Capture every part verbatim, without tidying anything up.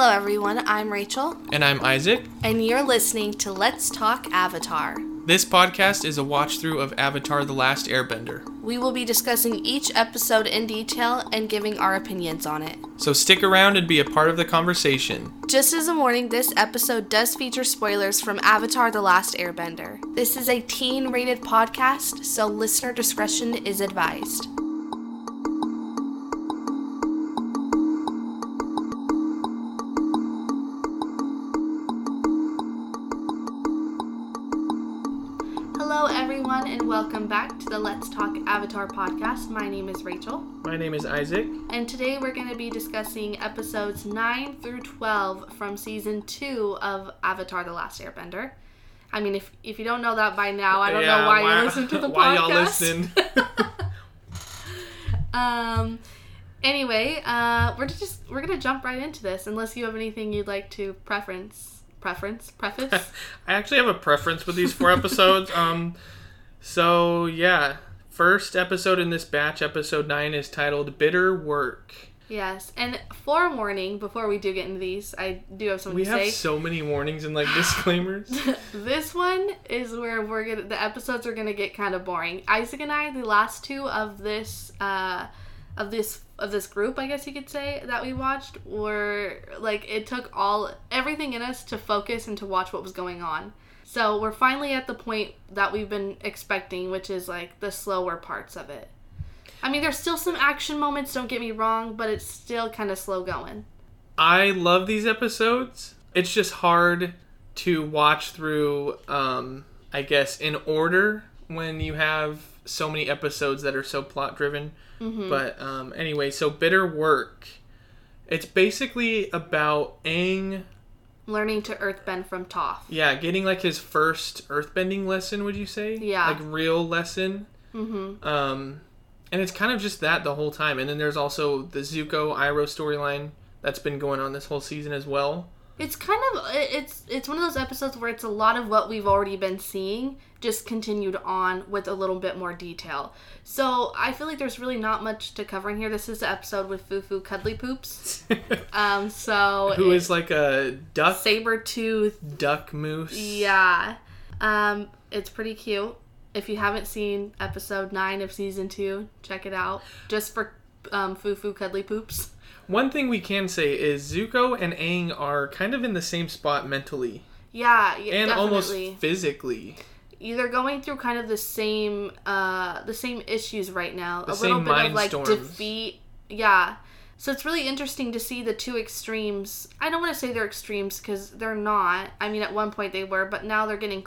Hello everyone, I'm Rachel. And I'm Isaac. And you're listening to Let's Talk Avatar. This podcast is a watch-through of Avatar The Last Airbender. We will be discussing each episode in detail and giving our opinions on it. So stick around and be a part of the conversation. Just as a warning, this episode does feature spoilers from Avatar The Last Airbender. This is a teen-rated podcast, so listener discretion is advised. Welcome back to the Let's Talk Avatar podcast. My name is Rachel. My name is Isaac. And today we're going to be discussing episodes nine through twelve from season two of Avatar The Last Airbender. I mean, if if you don't know that by now, I don't yeah, know why, why you listen to the why podcast. Why y'all listen. um, anyway, uh, we're just we're going to jump right into this unless you have anything you'd like to preference. Preference? Preface? I actually have a preference with these four episodes. Um... So, yeah, first episode in this batch, episode nine, is titled Bitter Work. Yes, and forewarning, before we do get into these, I do have something we to say. We have so many warnings and, like, disclaimers. This one is where we're gonna, the episodes are going to get kind of boring. Isaac and I, the last two of this, uh, of this, of this group, I guess you could say, that we watched, were, like, it took all, everything in us to focus and to watch what was going on. So we're finally at the point that we've been expecting, which is like the slower parts of it. I mean, there's still some action moments, don't get me wrong, but it's still kind of slow going. I love these episodes. It's just hard to watch through, um, I guess, in order when you have so many episodes that are so plot driven. Mm-hmm. But um, anyway, so Bitter Work. It's basically about Aang learning to earthbend from Toph. Yeah, getting, like, his first earthbending lesson, would you say? Yeah. Like, real lesson. Mm-hmm. Um, and it's kind of just that the whole time. And then there's also the Zuko, Iroh storyline that's been going on this whole season as well. It's kind of, it's it's one of those episodes where it's a lot of what we've already been seeing, just continued on with a little bit more detail. So, I feel like there's really not much to cover in here. This is the episode with Fufu Cuddly Poops. um, so... Who is like a duck... Saber-toothed... Duck moose. Yeah. Um, it's pretty cute. If you haven't seen episode nine of season two, check it out. Just for um, Fufu Cuddly Poops. One thing we can say is Zuko and Aang are kind of in the same spot mentally. Yeah, yeah, and definitely. Almost physically. They're going through kind of the same uh, the same issues right now. The a same little bit mind of like storms. Defeat. Yeah. So it's really interesting to see the two extremes. I don't want to say they're extremes because they're not. I mean, at one point they were, but now they're getting...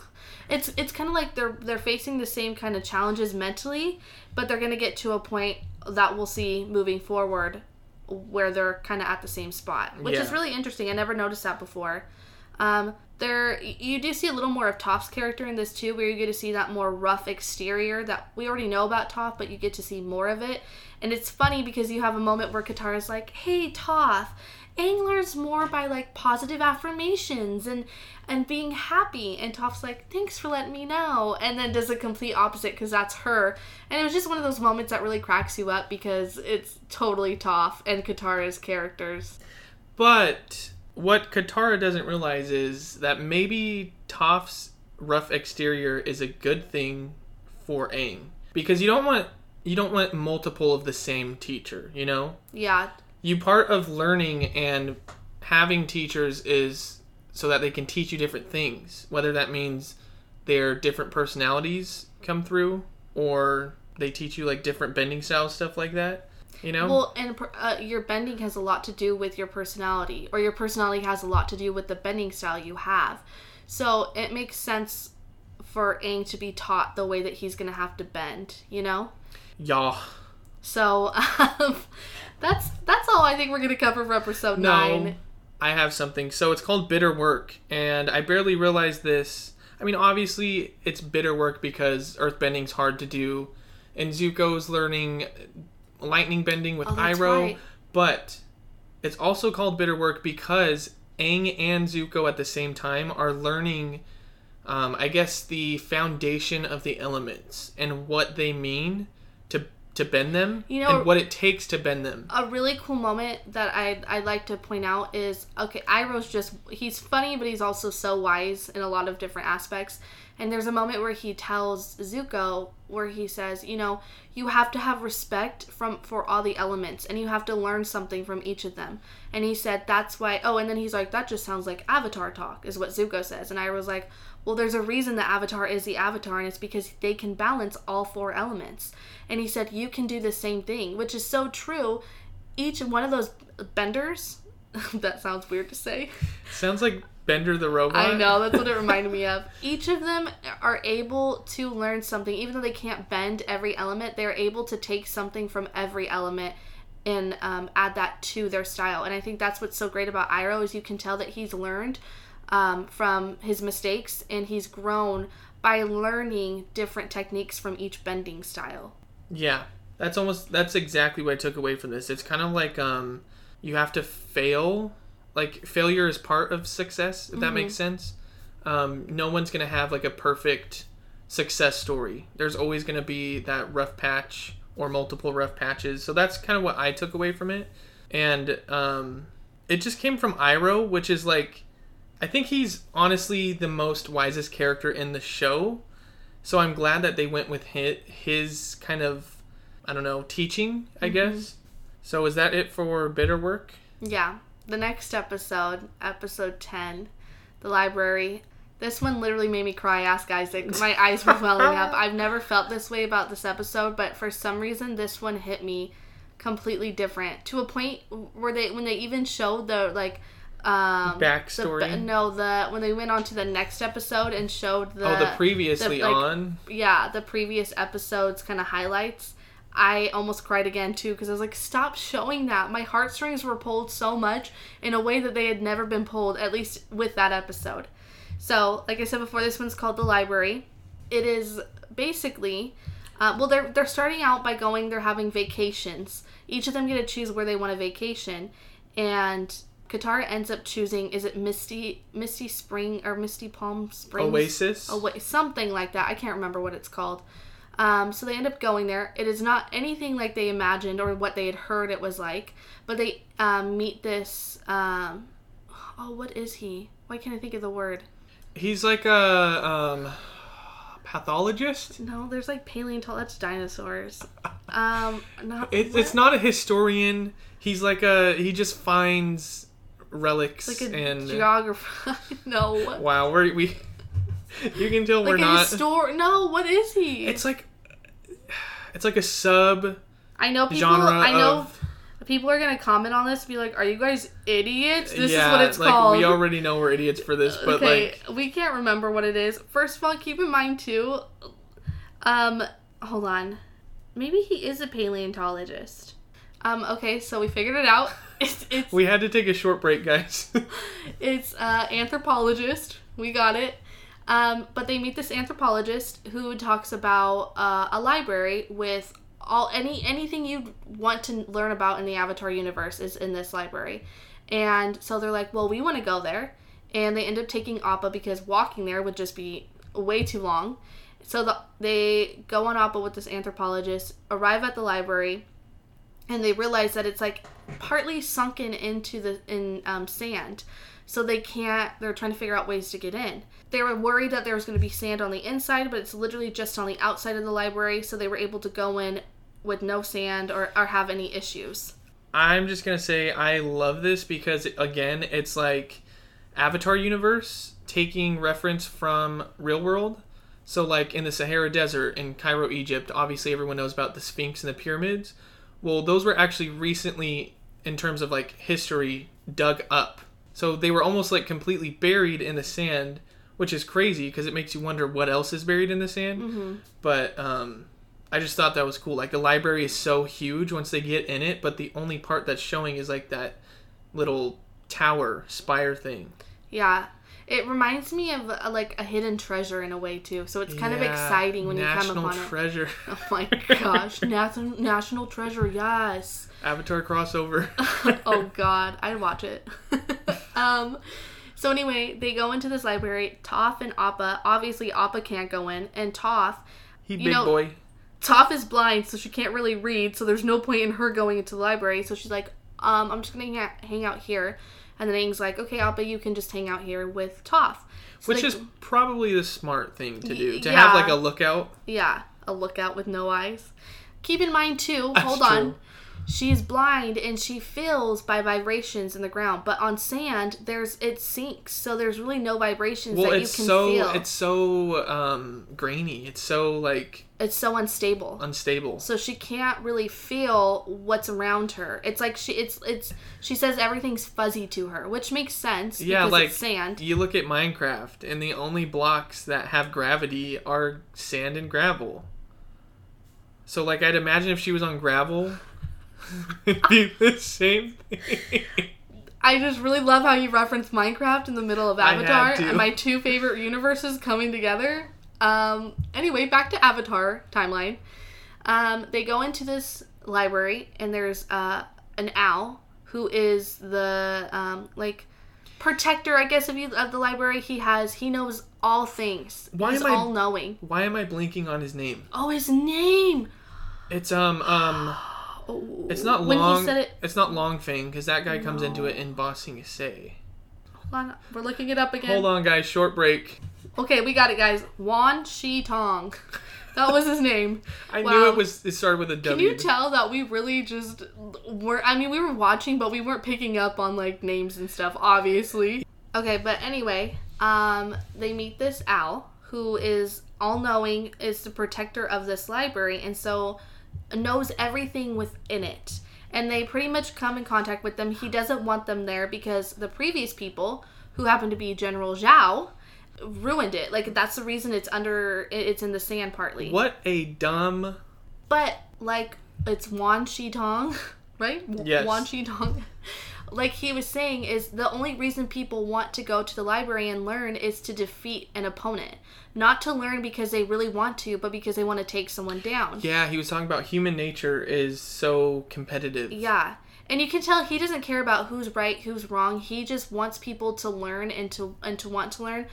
It's it's kind of like they're they're facing the same kind of challenges mentally, but they're going to get to a point that we'll see moving forward where they're kind of at the same spot, which yeah. is really interesting. I never noticed that before. Um, there, you do see a little more of Toph's character in this too, where you get to see that more rough exterior that we already know about Toph, but you get to see more of it. And it's funny because you have a moment where Katara's like, "Hey, Toph, Aang learns more by like positive affirmations and and being happy," and Toph's like, "Thanks for letting me know," and then does the complete opposite because that's her. And it was just one of those moments that really cracks you up because it's totally Toph and Katara's characters. But what Katara doesn't realize is that maybe Toph's rough exterior is a good thing for Aang, because you don't want you don't want multiple of the same teacher, you know? Yeah. You part of learning and having teachers is so that they can teach you different things, whether that means their different personalities come through or they teach you like different bending styles, stuff like that, you know? Well, and uh, your bending has a lot to do with your personality, or your personality has a lot to do with the bending style you have. So it makes sense for Aang to be taught the way that he's going to have to bend, you know? Yeah. So, um, that's that's all I think we're going to cover for episode no, nine. I have something. So, it's called Bitter Work, and I barely realized this. I mean, obviously, it's bitter work because earthbending's hard to do, and Zuko's learning lightning bending with oh, Iroh, right. But it's also called Bitter Work because Aang and Zuko at the same time are learning, um, I guess, the foundation of the elements and what they mean to to bend them, you know, and what it takes to bend them. A really cool moment that I I'd like to point out is, okay, Iroh's just, he's funny, but he's also so wise in a lot of different aspects. And there's a moment where he tells Zuko, where he says, you know, you have to have respect from for all the elements, and you have to learn something from each of them. And he said, that's why, oh, and then he's like, that just sounds like Avatar talk, is what Zuko says. And I was like, well, there's a reason the Avatar is the Avatar, and it's because they can balance all four elements. And he said, you can do the same thing, which is so true. Each one of those benders, that sounds weird to say. Sounds like Bender the robot. I know, that's what it reminded me of. Each of them are able to learn something. Even though they can't bend every element, they're able to take something from every element and um, add that to their style. And I think that's what's so great about Iroh, is you can tell that he's learned um, from his mistakes, and he's grown by learning different techniques from each bending style. Yeah, that's almost, that's exactly what I took away from this. It's kind of like um, you have to fail. Like, failure is part of success, if that mm-hmm. makes sense. Um, no one's going to have, like, a perfect success story. There's always going to be that rough patch or multiple rough patches. So that's kind of what I took away from it. And um, it just came from Iroh, which is, like, I think he's honestly the most wisest character in the show. So I'm glad that they went with his, his kind of, I don't know, teaching, I mm-hmm. guess. So is that it for Bitter Work? Yeah. The next episode, episode ten, the library. This one literally made me cry, ask Isaac. My eyes were welling up. I've never felt this way about this episode, but for some reason, this one hit me completely different. To a point where they, when they even showed the, like, um... backstory? The, no, the, when they went on to the next episode and showed the... Oh, the previously the, like, on? Yeah, the previous episode's kind of highlights. I almost cried again, too, because I was like, stop showing that. My heartstrings were pulled so much in a way that they had never been pulled, at least with that episode. So, like I said before, this one's called The Library. It is basically, uh, well, they're, they're starting out by going, they're having vacations. Each of them get to choose where they want a vacation. And Katara ends up choosing, is it Misty Misty Spring or Misty Palm Springs? Oasis? Oa- something like that. I can't remember what it's called. Um, so they end up going there. It is not anything like they imagined or what they had heard it was like, but they um, meet this, um, oh, what is he? Why can't I think of the word? He's like a um, pathologist? No, there's like paleontologist, that's dinosaurs. Um, not, it's, it's not a historian. He's like a, he just finds relics like a and... geographer. No. Wow, we're, we... You can tell like we're not. Histor- no, what is he? It's like, it's like a sub. I know people. Genre I know of... people are gonna comment on this and be like, "Are you guys idiots? This yeah, is what it's like, called." We already know we're idiots for this, but okay, like we can't remember what it is. First of all, keep in mind too. Um, hold on. Maybe he is a paleontologist. Um. Okay, so we figured it out. It's. it's we had to take a short break, guys. It's uh anthropologist. We got it. Um, but they meet this anthropologist who talks about uh, a library with all any anything you want to learn about in the Avatar universe is in this library. And so they're like, well, we want to go there. And they end up taking Appa because walking there would just be way too long. So the, they go on Appa with this anthropologist, arrive at the library, and they realize that it's like partly sunken into the in um, sand. So they can't, they're trying to figure out ways to get in. They were worried that there was going to be sand on the inside, but it's literally just on the outside of the library, so they were able to go in with no sand or, or have any issues. I'm just going to say I love this because, again, it's like Avatar universe taking reference from real world. So, like, in the Sahara Desert, in Cairo, Egypt, obviously everyone knows about the Sphinx and the pyramids. Well, those were actually recently, in terms of, like, history, dug up. So they were almost, like, completely buried in the sand, which is crazy because it makes you wonder what else is buried in the sand. Mm-hmm. But um, I just thought that was cool. Like, the library is so huge once they get in it, but the only part that's showing is, like, that little tower spire thing. Yeah. It reminds me of, a, like, a hidden treasure in a way, too. So it's kind yeah, of exciting when you come upon treasure. It. National treasure. Oh, my gosh. Nat- national treasure, yes. Avatar crossover. Oh, God. I'd watch it. Um, so anyway, they go into this library, Toph and Appa, obviously Appa can't go in, and Toph, he big know, boy, Toph is blind, so she can't really read, so there's no point in her going into the library. So she's like, um, I'm just going to hang out here. And then Aang's like, okay, Appa, you can just hang out here with Toph. So Which they, is probably the smart thing to do, to yeah, have like a lookout. Yeah, a lookout with no eyes. Keep in mind, too, That's hold on. True. She's blind and she feels by vibrations in the ground, but on sand, there's it sinks, so there's really no vibrations well, that you can so, feel. Well, it's so um, grainy. It's so like it's so unstable. Unstable. So she can't really feel what's around her. It's like she it's it's she says everything's fuzzy to her, which makes sense. Yeah, because like it's sand. You look at Minecraft, and the only blocks that have gravity are sand and gravel. So like I'd imagine if she was on gravel. It'd be the same thing. I just really love how you reference Minecraft in the middle of Avatar and my two favorite universes coming together. Um, anyway, back to Avatar timeline. Um, they go into this library and there's uh, an owl who is the um, like protector, I guess, of, you, of the library. He has he knows all things. Why He's am I, all knowing. Why am I blinking on his name? Oh, his name. It's um um. It's not when long. He said it, it's not Longfang because that guy no. comes into it in Ba Sing Se. Hold on, we're looking it up again. Hold on, guys. Short break. Okay, we got it, guys. Wan Shi Tong, that was his name. I wow. knew it was. It started with a W. Can you tell that we really just were? I mean, we were watching, but we weren't picking up on like names and stuff, obviously. Okay, but anyway, um, they meet this owl who is all-knowing, is the protector of this library, and so. Knows everything within it, and they pretty much come in contact with them. He doesn't want them there because the previous people, who happened to be General Zhao, ruined it. Like that's the reason it's under, it's in the sand partly. What a dumb. But like it's Wan Shi Tong, right? Yes. Wan Shi Tong. Like he was saying, is the only reason people want to go to the library and learn is to defeat an opponent. Not to learn because they really want to, but because they want to take someone down. Yeah, he was talking about human nature is so competitive. Yeah, and you can tell he doesn't care about who's right, who's wrong. He just wants people to learn and to and to want to learn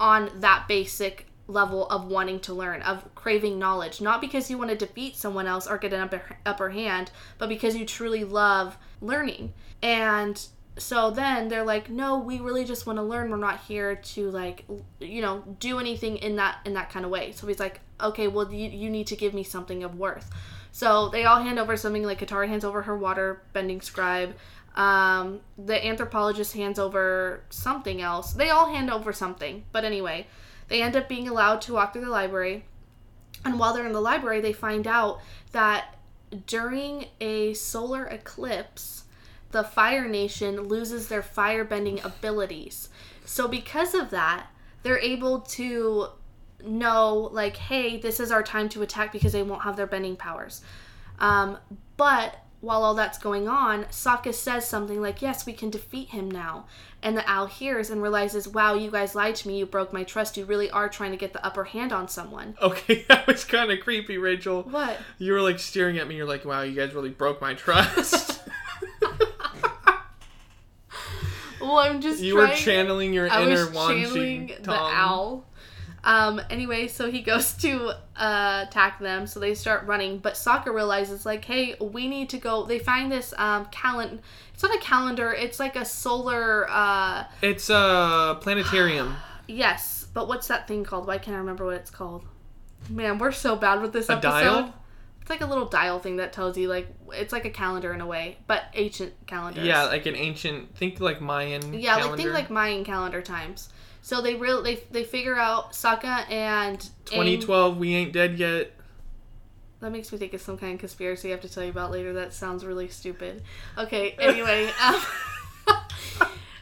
on that basic level of wanting to learn, of craving knowledge. Not because you want to defeat someone else or get an upper, upper hand, but because you truly love learning. And so then they're like, no, we really just want to learn. We're not here to like, you know, do anything in that in that kind of way. So he's like, okay, well, you, you need to give me something of worth. So they all hand over something. Like Katara hands over her water bending scribe. Um, the anthropologist hands over something else. They all hand over something. But anyway, they end up being allowed to walk through the library. And while they're in the library, they find out that during a solar eclipse, the Fire Nation loses their firebending abilities. So because of that, they're able to know, like, hey, this is our time to attack because they won't have their bending powers. Um, but while all that's going on, Sokka says something like, yes, we can defeat him now. And the owl hears and realizes, wow, you guys lied to me. You broke my trust. You really are trying to get the upper hand on someone. Okay, that was kind of creepy, Rachel. What? You were, like, staring at me. You're like, wow, you guys really broke my trust. Well, I'm just You trying. were channeling your I inner Wan Shi Tong. the owl. Um, anyway, so he goes to uh, attack them, so they start running, but Sokka realizes, like, hey, we need to go. They find this um, calendar. It's not a calendar. It's like a solar... Uh... It's a planetarium. Yes, but what's that thing called? Why can't I remember what it's called? Man, we're so bad with this a episode. Dial? It's like a little dial thing that tells you, like, it's like a calendar in a way, but ancient calendars. Yeah, like an ancient, think like Mayan yeah, calendar. Yeah, like think like Mayan calendar times. So they real they they figure out Sokka and twenty twelve, Aang. We ain't dead yet. That makes me think of some kind of conspiracy I have to tell you about later. That sounds really stupid. Okay, anyway. um,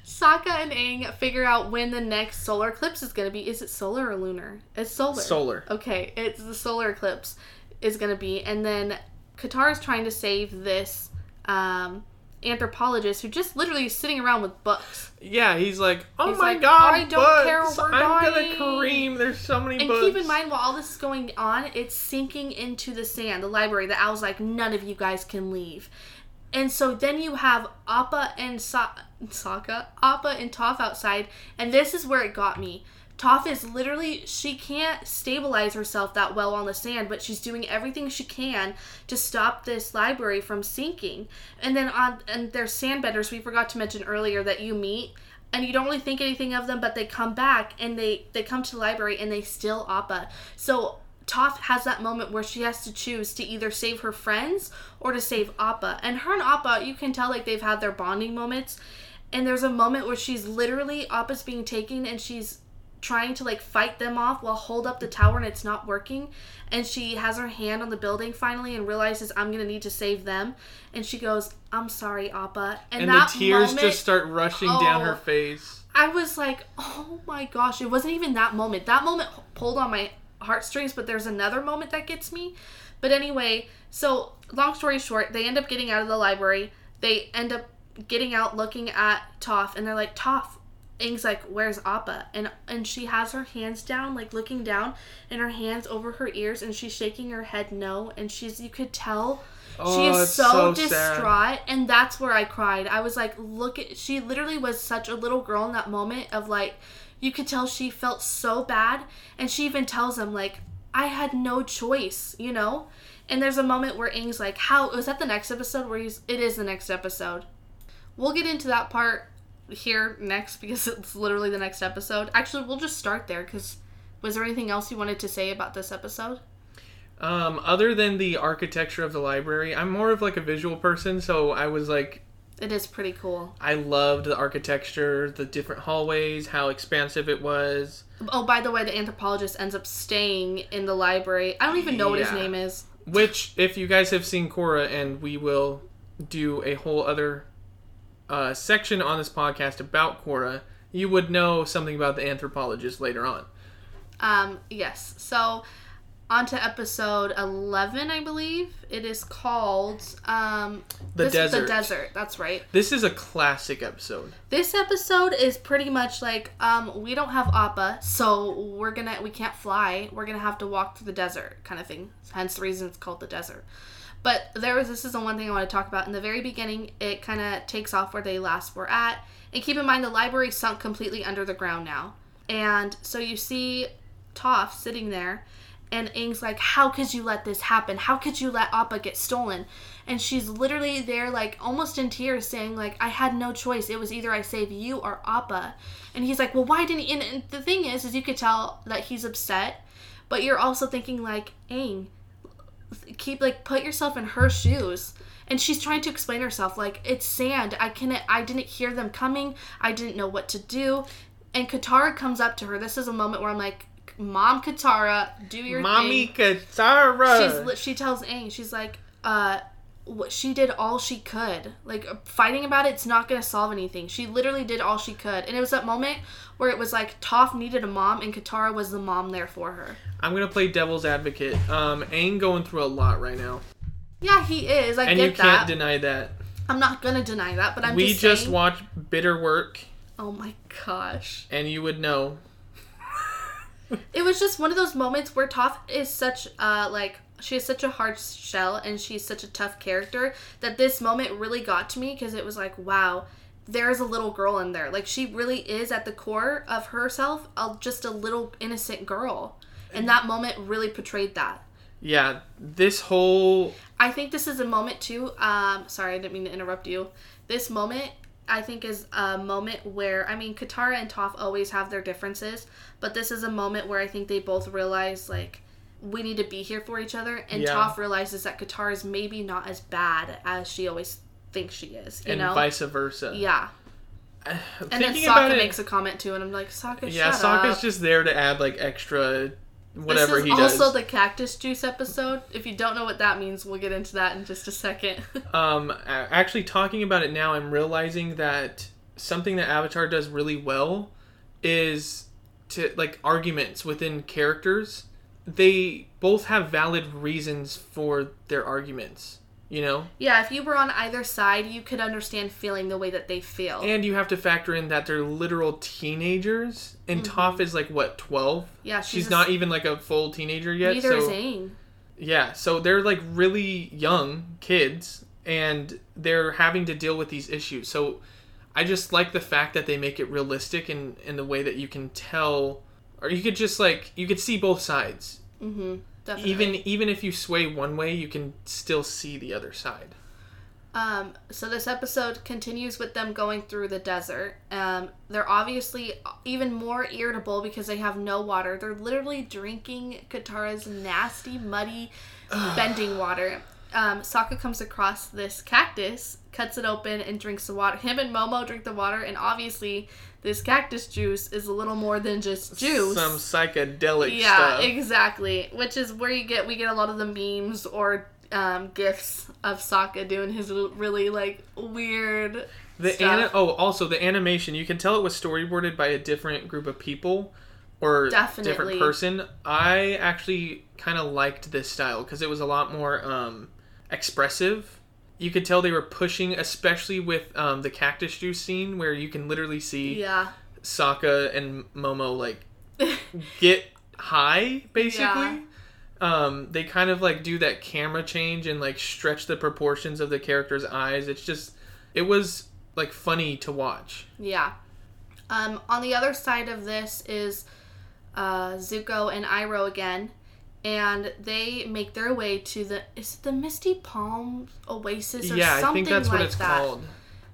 Sokka and Aang figure out when the next solar eclipse is going to be. Is it solar or lunar? It's solar. Solar. Okay, it's the solar eclipse is going to be. And then Katara's trying to save this um anthropologist who just literally is sitting around with books. Yeah, he's like, oh he's my like, god, I don't books. care, we're I'm dying. gonna Kareem, there's so many and books. And keep in mind, while all this is going on, it's sinking into the sand, the library. The owl's like, none of you guys can leave. And so then you have Appa and so- Sokka, Appa and Toph outside, and this is where it got me. Toph is literally, she can't stabilize herself that well on the sand, but she's doing everything she can to stop this library from sinking. And then on, and there's sandbenders we forgot to mention earlier that you meet, and you don't really think anything of them, but they come back and they, they come to the library and they steal Appa. So Toph has that moment where she has to choose to either save her friends or to save Appa. And her and Appa, you can tell, like, they've had their bonding moments. And there's a moment where she's literally, Appa's being taken and she's trying to, like, fight them off while hold up the tower, and it's not working. And she has her hand on the building finally and realizes, I'm going to need to save them. And she goes, I'm sorry, Appa. And, and that the tears moment, just start rushing oh, down her face. I was like, oh my gosh, it wasn't even that moment. That moment pulled on my heartstrings, but there's another moment that gets me. But anyway, so long story short, they end up getting out of the library. They end up getting out, looking at Toph, and they're like, Toph. Aang's like, where's Appa? And and she has her hands down, like looking down, and her hands over her ears, and she's shaking her head no, and she's, you could tell oh, she is so, so distraught, sad. And that's where I cried. I was like, look at, she literally was such a little girl in that moment of, like, you could tell she felt so bad, and she even tells him, like, I had no choice, you know? And there's a moment where Aang's like, how, was that the next episode where he's, it is the next episode. We'll get into that part here next because it's literally the next episode. Actually, we'll just start there because was there anything else you wanted to say about this episode? Um, other than the architecture of the library, I'm more of like a visual person, so I was like... It is pretty cool. I loved the architecture, the different hallways, how expansive it was. Oh, by the way, the anthropologist ends up staying in the library. I don't even know yeah. what his name is. Which, if you guys have seen Korra, and we will do a whole other uh, section on this podcast about Korra, you would know something about the anthropologist later on. Um, yes. So, on to episode eleven, I believe. It is called... Um, the this Desert. Is the Desert, that's right. This is a classic episode. This episode is pretty much like, um, we don't have Appa, so we're gonna, we can't fly. We're gonna have to walk through the desert kind of thing. Hence the reason it's called the Desert. But there was, this is the one thing I want to talk about. In the very beginning, it kind of takes off where they last were at. And keep in mind, the library sunk completely under the ground now. And so you see Toph sitting there. And Aang's like, how could you let this happen? How could you let Appa get stolen? And she's literally there, like, almost in tears, saying, like, I had no choice. It was either I save you or Appa. And he's like, well, why didn't he? And, and the thing is, is you could tell that he's upset. But you're also thinking, like, Aang, keep, like, put yourself in her shoes. And she's trying to explain herself, like, it's sand. I can't, I didn't hear them coming. I didn't know what to do. And Katara comes up to her. This is a moment where I'm like, Mom Katara, do your Mommy thing. Mommy Katara. She's, she tells Aang, she's like, uh, she did all she could. Like, fighting about it's not going to solve anything. She literally did all she could. And it was that moment where it was like, Toph needed a mom and Katara was the mom there for her. I'm going to play devil's advocate. Um, Aang going through a lot right now. Yeah, he is. I and get that. And you can't deny that. I'm not going to deny that, but I'm we just We just saying... watched Bitter Work. Oh my gosh. And you would know. It was just one of those moments where Toph is such uh like she is such a hard shell and she's such a tough character that this moment really got to me because it was like, wow, there is a little girl in there. Like, she really is at the core of herself a, just a little innocent girl, and that moment really portrayed that. Yeah, this whole I think this is a moment too. Um, sorry, I didn't mean to interrupt you. This moment, I think, is a moment where, I mean, Katara and Toph always have their differences, but this is a moment where I think they both realize, like, we need to be here for each other, and yeah. Toph realizes that Katara is maybe not as bad as she always thinks she is, you and know? And vice versa. Yeah. Uh, and then Sokka it, makes a comment, too, and I'm like, Sokka, yeah, shut Sokka's up. Yeah, Sokka's just there to add, like, extra whatever he does. This is also the cactus juice episode. If you don't know what that means, we'll get into that in just a second. um, actually, talking about it now, I'm realizing that something that Avatar does really well is to like arguments within characters. They both have valid reasons for their arguments. You know? Yeah, if you were on either side, you could understand feeling the way that they feel. And you have to factor in that they're literal teenagers. And mm-hmm. Toph is like, what, twelve? Yeah, she's... she's a... not even like a full teenager yet. Neither so... is Aang. Yeah, so they're like really young kids. And they're having to deal with these issues. So I just like the fact that they make it realistic in, in the way that you can tell Or you could just, like, you could see both sides. Mm-hmm. Definitely. Even, even if you sway one way, you can still see the other side. Um, so this episode continues with them going through the desert. Um, they're obviously even more irritable because they have no water. They're literally drinking Katara's nasty, muddy, bending water. Um, Sokka comes across this cactus, cuts it open, and drinks the water. Him and Momo drink the water, and obviously this cactus juice is a little more than just juice. Some psychedelic yeah, stuff. Yeah, exactly. Which is where you get, we get a lot of the memes or um, gifs of Sokka doing his really, like, weird the stuff. An- oh, also, the animation, you can tell it was storyboarded by a different group of people or Definitely. different person. I actually kind of liked this style because it was a lot more um, expressive. You could tell they were pushing, especially with um, the cactus juice scene where you can literally see yeah. Sokka and Momo, like, get high, basically. Yeah. Um, they kind of, like, do that camera change and, like, stretch the proportions of the character's eyes. It's just, it was, like, funny to watch. Yeah. Um, on the other side of this is uh, Zuko and Iroh again. And they make their way to the, is it the Misty Palm Oasis or yeah, something like that? Yeah, I think that's like what it's that. called.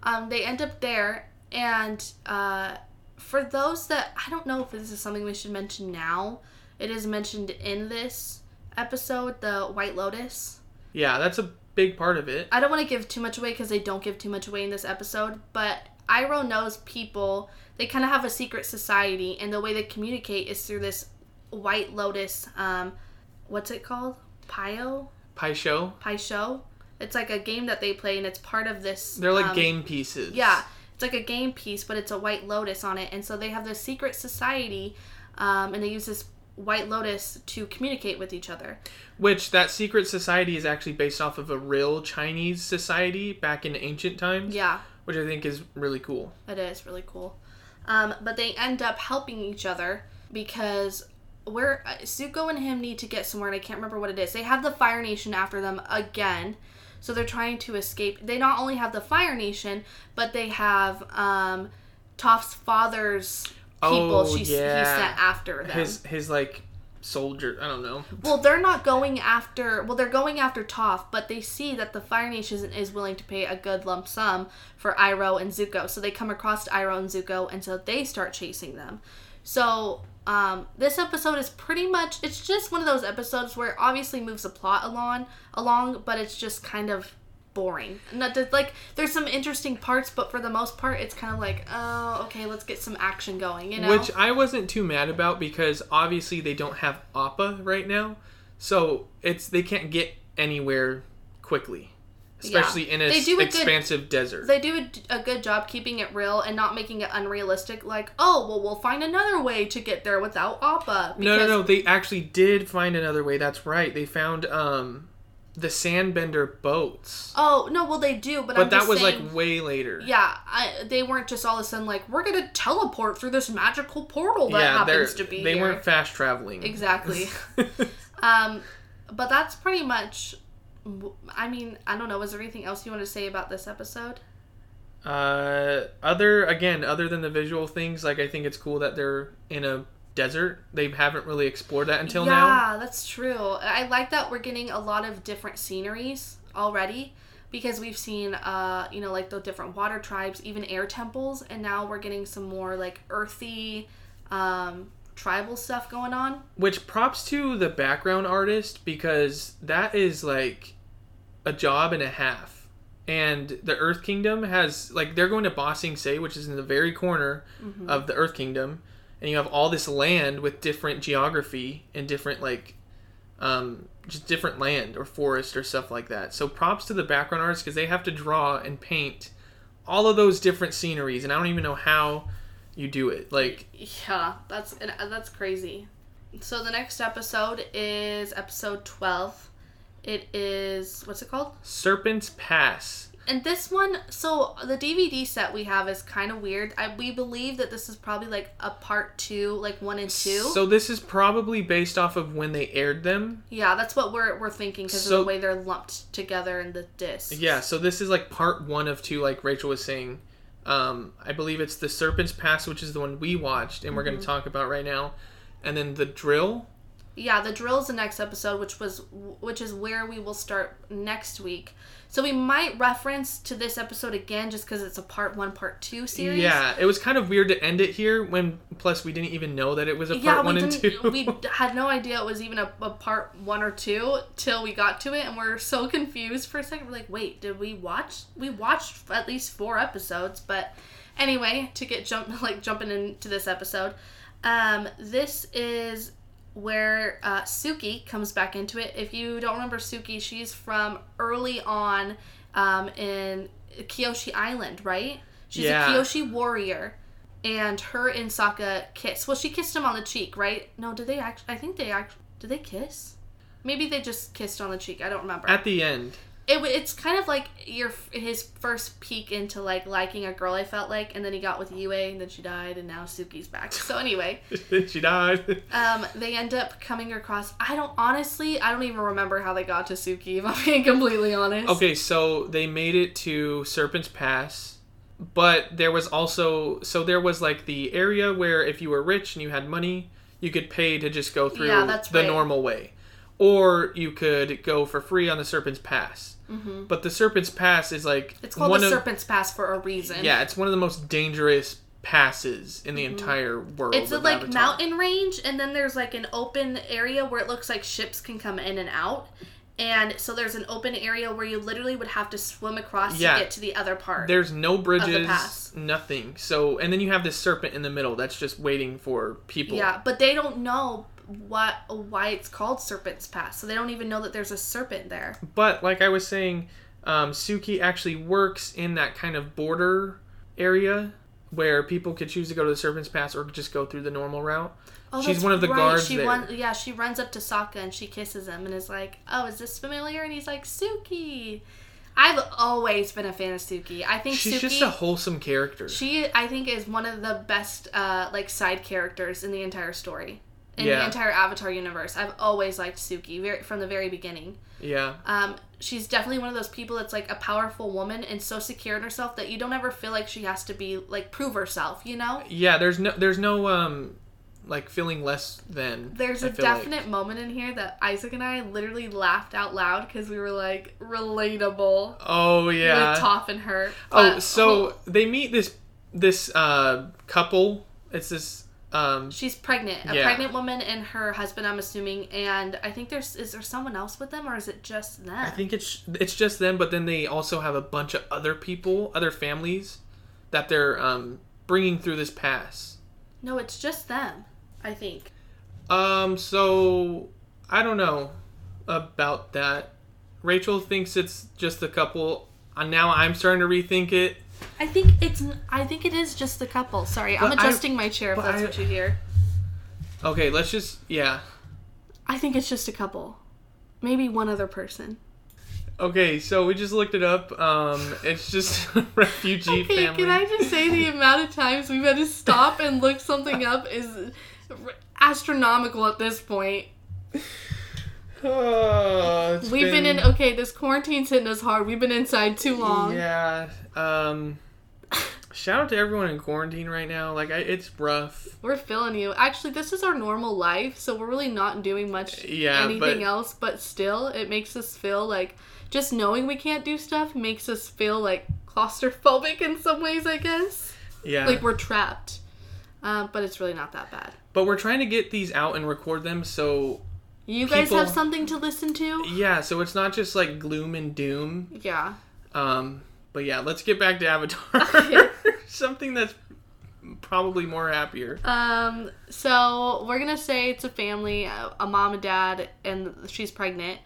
Um, they end up there. And uh, for those that, I don't know if this is something we should mention now. It is mentioned in this episode, the White Lotus. Yeah, that's a big part of it. I don't want to give too much away because they don't give too much away in this episode, but Iroh knows people. They kind of have a secret society, and the way they communicate is through this White Lotus, um, what's it called? Paio? Pai Sho. Pai Sho. It's like a game that they play, and it's part of this. They're like um, game pieces. Yeah. It's like a game piece, but it's a White Lotus on it, and so they have this secret society, um, and they use this White Lotus to communicate with each other. Which, that secret society is actually based off of a real Chinese society back in ancient times. Yeah. Which I think is really cool. It is really cool. Um, but they end up helping each other because we're, Zuko and him need to get somewhere, and I can't remember what it is. They have the Fire Nation after them again, so they're trying to escape. They not only have the Fire Nation, but they have um, Toph's father's people oh, she, yeah. he sent after them. His, his, like, soldier, I don't know. Well, they're not going after, well, they're going after Toph, but they see that the Fire Nation is willing to pay a good lump sum for Iroh and Zuko. So they come across to Iroh and Zuko, and so they start chasing them. So, um, this episode is pretty much, it's just one of those episodes where it obviously moves the plot along, along, but it's just kind of boring. Not to, like, there's some interesting parts, but for the most part, it's kind of like, oh, okay, let's get some action going, you know? Which I wasn't too mad about because obviously they don't have Appa right now, so it's they can't get anywhere quickly, especially yeah. in an expansive good, desert. They do a, a good job keeping it real and not making it unrealistic, like, oh, well, we'll find another way to get there without Appa. No, no, no, they actually did find another way, that's right. They found, um... the Sandbender boats. Oh, no, well, they do, but, but I'm just saying... But that was, like, way later. Yeah, I, they weren't just all of a sudden like, we're going to teleport through this magical portal that yeah, happens to be they here. Weren't fast traveling. Exactly. um, But that's pretty much... I mean, I don't know, was there anything else you want to say about this episode? Uh, Other, again, other than the visual things, like, I think it's cool that they're in a... desert. They haven't really explored that until yeah, now. Yeah, that's true. I like that we're getting a lot of different sceneries already because we've seen, uh, you know, like the different water tribes, even air temples, and now we're getting some more like earthy um, tribal stuff going on. Which props to the background artist because that is like a job and a half. And the Earth Kingdom has, like, they're going to Ba Sing Se, which is in the very corner mm-hmm. of the Earth Kingdom. And you have all this land with different geography and different, like, um, just different land or forest or stuff like that. So props to the background artists because they have to draw and paint all of those different sceneries. And I don't even know how you do it. Like, yeah, that's that's crazy. So the next episode is episode twelve. It is, what's it called? Serpent's Pass. And this one, so the D V D set we have is kind of weird. I, we believe that this is probably like a part two, like one and two. So this is probably based off of when they aired them. Yeah, that's what we're we're thinking because so, of the way they're lumped together in the discs. Yeah, so this is like part one of two, like Rachel was saying. Um, I believe it's the Serpent's Pass, which is the one we watched and we're mm-hmm. going to talk about right now. and then the drill. Yeah, the drill is the next episode, which was which is where we will start next week. So we might reference to this episode again just because it's a part one, part two series. Yeah, it was kind of weird to end it here when, plus we didn't even know that it was a part yeah, one and two. We had no idea it was even a, a part one or two till we got to it, and we're so confused for a second. We're like, wait, did we watch? We watched at least four episodes, but anyway, to get jump like jumping into this episode, um, this is where uh, Suki comes back into it. If you don't remember Suki, she's from early on um, in Kyoshi Island, right? She's yeah. a Kyoshi warrior, and her and Sokka kiss. Well, she kissed him on the cheek, right? No, did they actually... I think they actually... Did they kiss? Maybe they just kissed on the cheek. I don't remember. At the end. It It's kind of like your his first peek into, like, liking a girl, I felt like. And then he got with Yue, and then she died, and now Suki's back. So, anyway. She died. Um, they end up coming across... I don't... Honestly, I don't even remember how they got to Suki, if I'm being completely honest. Okay, so they made it to Serpent's Pass, but there was also... So, there was, like, the area where if you were rich and you had money, you could pay to just go through yeah, that's the right. normal way. Or you could go for free on the Serpent's Pass. Mm-hmm. But the Serpent's Pass is like... It's called the Serpent's Pass for a reason. Yeah, it's one of the most dangerous passes in the mm-hmm. entire world. It's a like Avatar. mountain range, and then there's like an open area where it looks like ships can come in and out. And so there's an open area where you literally would have to swim across yeah. to get to the other part. There's no bridges, nothing. So, and then you have this serpent in the middle that's just waiting for people. Yeah, but they don't know... What why it's called Serpent's Pass, so they don't even know that there's a serpent there. But like I was saying, um, Suki actually works in that kind of border area where people could choose to go to the Serpent's Pass or just go through the normal route. Oh, she's one of the right. guards she there. Run, yeah, she runs up to Sokka and she kisses him and is like, "Oh, is this familiar?" And he's like, "Suki." I've always been a fan of Suki. I think she's Suki, just a wholesome character. She I think is one of the best uh, like side characters in the entire story. In yeah. the entire Avatar universe. I've always liked Suki very, from the very beginning. Yeah. Um, she's definitely one of those people that's like a powerful woman and so secure in herself that you don't ever feel like she has to be like prove herself, you know? Yeah, there's no there's no um like feeling less than. There's I a definite like. moment in here that Isaac and I literally laughed out loud because we were like relatable. Oh yeah. With Toph and her. But, oh, so oh. they meet this this uh couple. It's this Um, she's pregnant, a yeah. pregnant woman and her husband, I'm assuming, and I think there's, is there someone else with them or is it just them? I think it's it's just them, but then they also have a bunch of other people, other families that they're um, bringing through this pass. No, it's just them, I think. Um, so, I don't know about that. Rachel thinks it's just the couple, and now I'm starting to rethink it. I think it's. I think it is just the couple. Sorry, but I'm adjusting I, my chair if that's I, what you hear. Okay, let's just. Yeah. I think it's just a couple. Maybe one other person. Okay, so we just looked it up. Um, it's just a refugee okay, family. Can I just say the amount of times we've had to stop and look something up is astronomical at this point. Oh, We've been... been in okay. This quarantine's hitting us hard. We've been inside too long. Yeah. Um. Shout out to everyone in quarantine right now. Like, I, it's rough. We're feeling you. Actually, this is our normal life, so we're really not doing much. Yeah, anything but... else. But still, it makes us feel like just knowing we can't do stuff makes us feel like claustrophobic in some ways. I guess. Yeah. Like we're trapped. Um. Uh, but it's really not that bad. But we're trying to get these out and record them so. You guys People, have something to listen to? Yeah, so it's not just like gloom and doom. Yeah. Um, but yeah, let's get back to Avatar. Okay. Something that's probably more happier. Um, so we're gonna say it's a family, a mom and dad, and she's pregnant.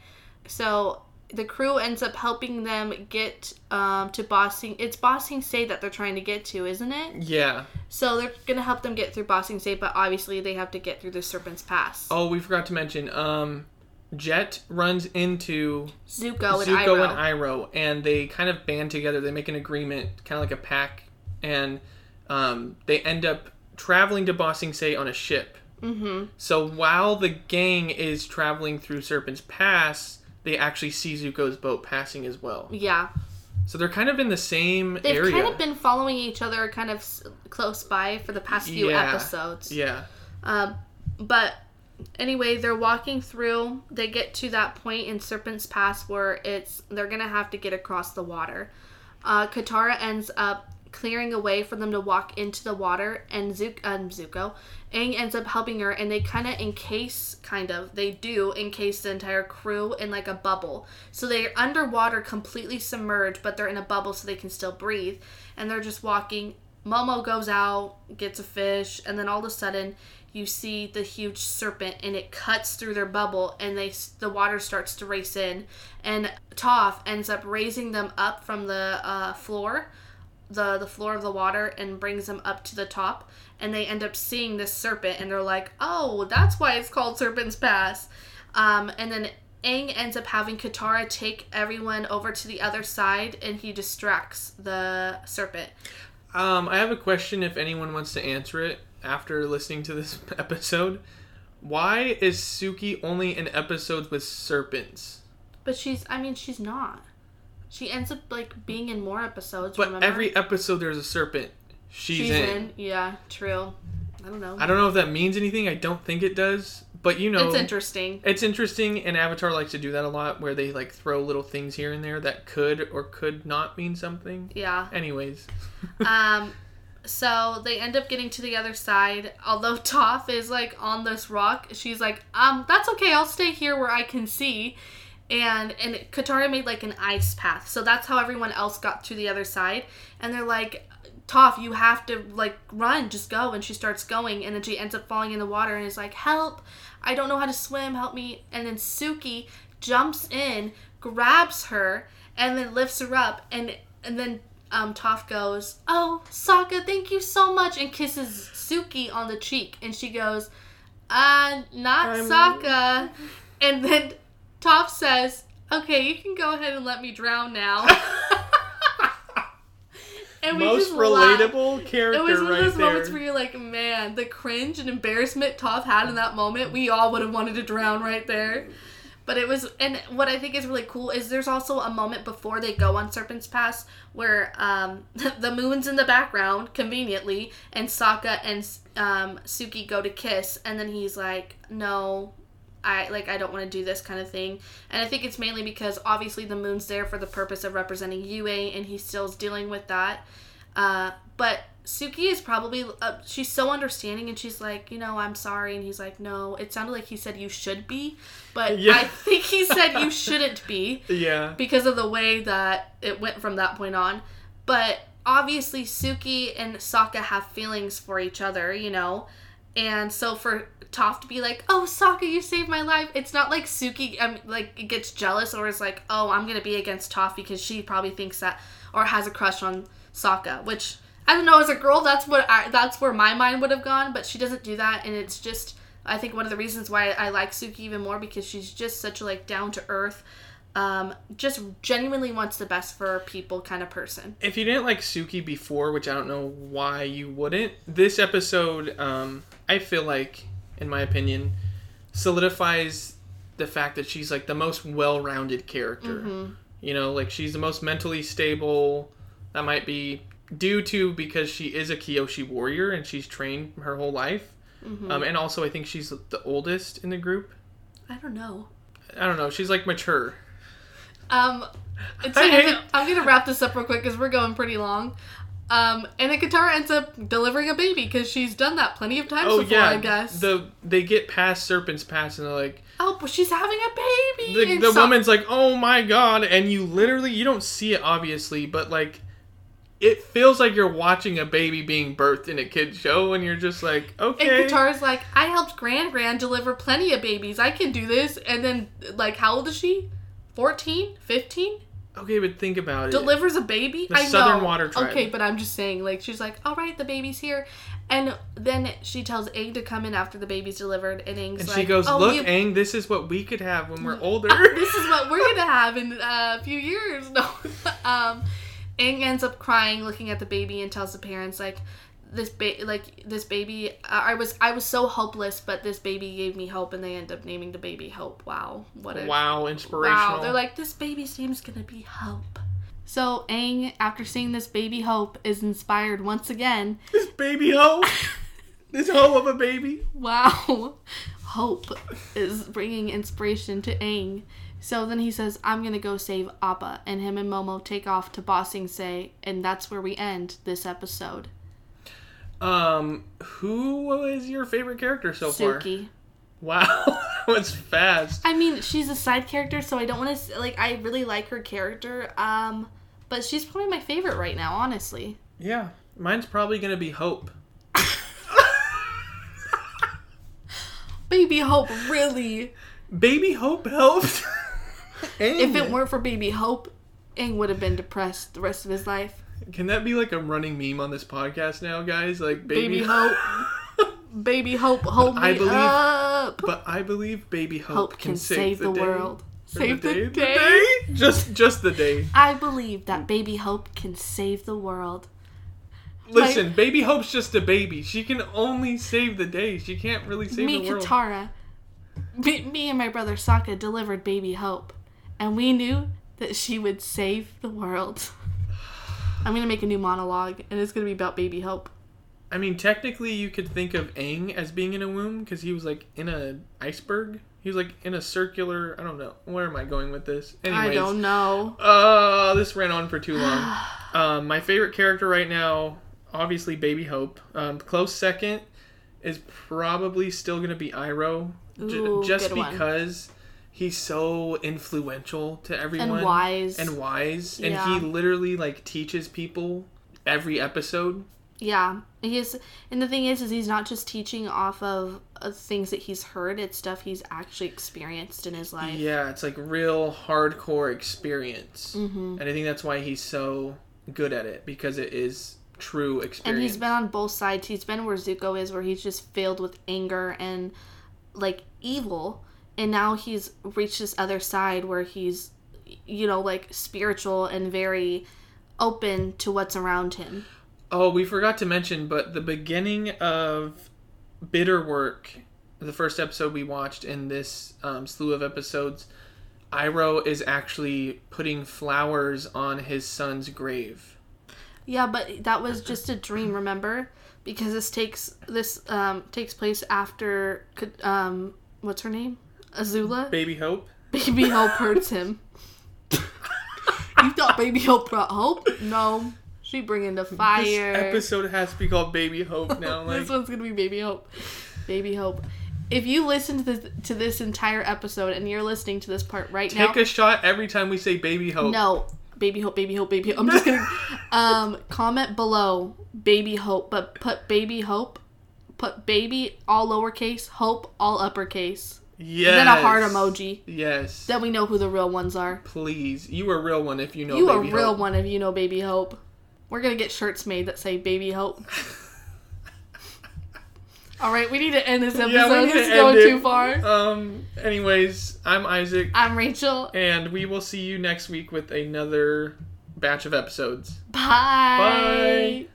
So the crew ends up helping them get um to Ba Sing. It's Ba Sing Se that they're trying to get to, isn't it? Yeah. So they're gonna help them get through Ba Sing Se, but obviously they have to get through the Serpent's Pass. Oh, we forgot to mention. Um, Jet runs into Zuko, Zuko and Iroh. and Iroh, and they kind of band together. They make an agreement, kind of like a pact, and um, they end up traveling to Ba Sing Se on a ship. Mm-hmm. So while the gang is traveling through Serpent's Pass, they actually see Zuko's boat passing as well. Yeah. So they're kind of in the same They've area. They've kind of been following each other kind of close by for the past few yeah. episodes. Yeah. Um, But anyway, they're walking through. They get to that point in Serpent's Pass where it's they're going to have to get across the water. Uh, Katara ends up clearing a way for them to walk into the water, and Zuko, um, Zuko, Aang ends up helping her, and they kind of encase, kind of, they do encase the entire crew in like a bubble. So they're underwater, completely submerged, but they're in a bubble so they can still breathe, and they're just walking. Momo goes out, gets a fish, and then all of a sudden, you see the huge serpent, and it cuts through their bubble, and they the water starts to race in, and Toph ends up raising them up from the uh, floor, the the floor of the water, and brings them up to the top, and they end up seeing this serpent, and they're like, oh, that's why it's called Serpent's Pass. Um, and then Aang ends up having Katara take everyone over to the other side, and he distracts the serpent. Um, I have a question if anyone wants to answer it after listening to this episode. Why is Suki only in episodes with serpents? But she's, I mean, she's not. She ends up, like, being in more episodes, But remember? every episode there's a serpent she's, she's in. in. Yeah, true. I don't know. I don't know if that means anything. I don't think it does. But, you know. It's interesting. It's interesting, and Avatar likes to do that a lot, where they, like, throw little things here and there that could or could not mean something. Yeah. Anyways. um, so they end up getting to the other side. Although Toph is, like, on this rock, she's like, um, that's okay, I'll stay here where I can see. And and Katara made, like, an ice path. So that's how everyone else got to the other side. And they're like, Toph, you have to, like, run. Just go. And she starts going. And then she ends up falling in the water and is like, help. I don't know how to swim. Help me. And then Suki jumps in, grabs her, and then lifts her up. And and then um, Toph goes, oh, Sokka, thank you so much. And kisses Suki on the cheek. And she goes, uh, not I'm... Sokka. And then Toph says, okay, you can go ahead and let me drown now. And we Most just relatable laugh. character right there. It was one of those there. moments where you're like, man, the cringe and embarrassment Toph had in that moment, we all would have wanted to drown right there. But it was, and what I think is really cool is there's also a moment before they go on Serpent's Pass where um, the moon's in the background, conveniently, and Sokka and um, Suki go to kiss, and then he's like, no, I like I don't want to do this kind of thing. And I think it's mainly because obviously the moon's there for the purpose of representing Yue, and he still's dealing with that. Uh, but Suki is probably uh, she's so understanding, and she's like, you know, I'm sorry, and he's like, no. It sounded like he said you should be, but yeah. I think he said you shouldn't be. Yeah. Because of the way that it went from that point on. But obviously Suki and Sokka have feelings for each other, you know. And so for Toph to be like, oh, Sokka, you saved my life. It's not like Suki um, like gets jealous or is like, oh, I'm going to be against Toph because she probably thinks that or has a crush on Sokka, which I don't know. As a girl, that's what I, that's where my mind would have gone, but she doesn't do that. And it's just, I think one of the reasons why I like Suki even more, because she's just such a like down to earth, um, just genuinely wants the best for people kind of person. If you didn't like Suki before, which I don't know why you wouldn't, this episode, um, I feel like, in my opinion, solidifies the fact that she's, like, the most well-rounded character. Mm-hmm. You know, like, she's the most mentally stable. That might be due to because she is a Kyoshi warrior and she's trained her whole life. Mm-hmm. Um, and also, I think she's the oldest in the group. I don't know. I don't know. She's, like, mature. Um, it's like, hate... I'm going to wrap this up real quick because we're going pretty long. Um, and then Katara ends up delivering a baby because she's done that plenty of times oh, before, yeah. I guess. The they get past Serpent's Pass and they're like, oh, but she's having a baby. The, the so- woman's like, oh my god, and you literally you don't see it obviously, but like it feels like you're watching a baby being birthed in a kid's show, and you're just like, okay. And Katara's like, I helped Gran Gran deliver plenty of babies. I can do this. And then like, how old is she? Fourteen? Fifteen? Okay, but think about it. Delivers a baby? The I know. Southern Water Tribe. Okay, but I'm just saying, like, she's like, all right, the baby's here. And then she tells Aang to come in after the baby's delivered. And Aang's and like, she goes, oh, look, you... Aang, this is what we could have when we're older. This is what we're going to have in uh, a few years. No. um, Aang ends up crying, looking at the baby, and tells the parents, like, this ba- like this baby, uh, I was I was so hopeless, but this baby gave me hope, and they end up naming the baby Hope. Wow. What a... Wow, inspirational. Wow, they're like, this baby's name's gonna be Hope. So Aang, after seeing this baby Hope, is inspired once again. This baby Hope? This hoe of a baby. Wow. Hope is bringing inspiration to Aang. So then he says, I'm going to go save Appa. And him and Momo take off to Ba Sing Se. And that's where we end this episode. Um, who is your favorite character so Suki. far? Suki. Wow, that was fast. I mean, she's a side character, so I don't want to... Like, I really like her character. Um, but she's probably my favorite right now, honestly. Yeah. Mine's probably going to be Hope. Baby Hope, really? Baby Hope helped? If it weren't for Baby Hope, Aang would have been depressed the rest of his life. Can that be like a running meme on this podcast now, guys? Like, Baby, Baby Hope... Baby Hope, hold but me I believe, up. But I believe Baby Hope, Hope can, can save, save the, the world. Save the, the, day, day? the day? Just just the day. I believe that Baby Hope can save the world. Listen, like, Baby Hope's just a baby. She can only save the day. She can't really save me, the world. Me, Katara, me, me and my brother Sokka delivered Baby Hope. And we knew that she would save the world. I'm going to make a new monologue, and it's going to be about Baby Hope. I mean, technically, you could think of Aang as being in a womb, because he was, like, in an iceberg. He was, like, in a circular... I don't know. Where am I going with this? Anyways, I don't know. Uh, this ran on for too long. um, my favorite character right now, obviously, Baby Hope. Um, close second is probably still going to be Iroh. Ooh, j- just because one. He's so influential to everyone. And wise. And wise. Yeah. And he literally, like, teaches people every episode. Yeah, he is, and the thing is, is he's not just teaching off of uh, things that he's heard, it's stuff he's actually experienced in his life. Yeah, it's like real hardcore experience. Mm-hmm. And I think that's why he's so good at it, because it is true experience. And he's been on both sides. He's been where Zuko is, where he's just filled with anger and, like, evil, and now he's reached this other side where he's, you know, like, spiritual and very open to what's around him. Oh, we forgot to mention, but the beginning of Bitter Work, the first episode we watched in this um, slew of episodes, Iroh is actually putting flowers on his son's grave. Yeah, but that was just a dream, remember? Because this takes this um, takes place after, um, what's her name? Azula? Baby Hope. Baby Hope hurts him. You thought Baby Hope brought hope? No. She bringing the fire. This episode has to be called Baby Hope now. Like. This one's going to be Baby Hope. Baby Hope. If you listen to this, to this entire episode and you're listening to this part right Take now. Take a shot every time we say Baby Hope. No. Baby Hope, Baby Hope, Baby Hope. I'm just going to um, comment below Baby Hope, but put Baby Hope, put Baby all lowercase, Hope all uppercase. Yes. Then a heart emoji. Yes. Then we know who the real ones are. Please. You a real one if you know Baby Hope. You a real one if you know Baby Hope. We're going to get shirts made that say Baby Hope. All right, we need to end this episode. Yeah, we need this to is going it. too far. Um, anyways, I'm Isaac. I'm Rachel. And we will see you next week with another batch of episodes. Bye. Bye.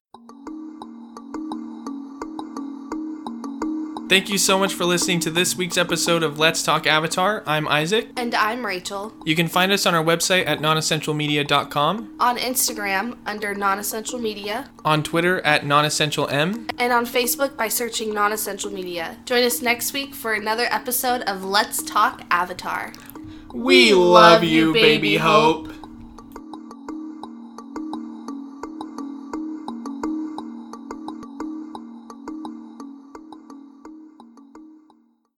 Thank you so much for listening to this week's episode of Let's Talk Avatar. I'm Isaac. And I'm Rachel. You can find us on our website at non essential media dot com. On Instagram under nonessentialmedia. On Twitter at nonessentialm. And on Facebook by searching nonessentialmedia. Join us next week for another episode of Let's Talk Avatar. We, we love, love you, Baby Hope. Hope.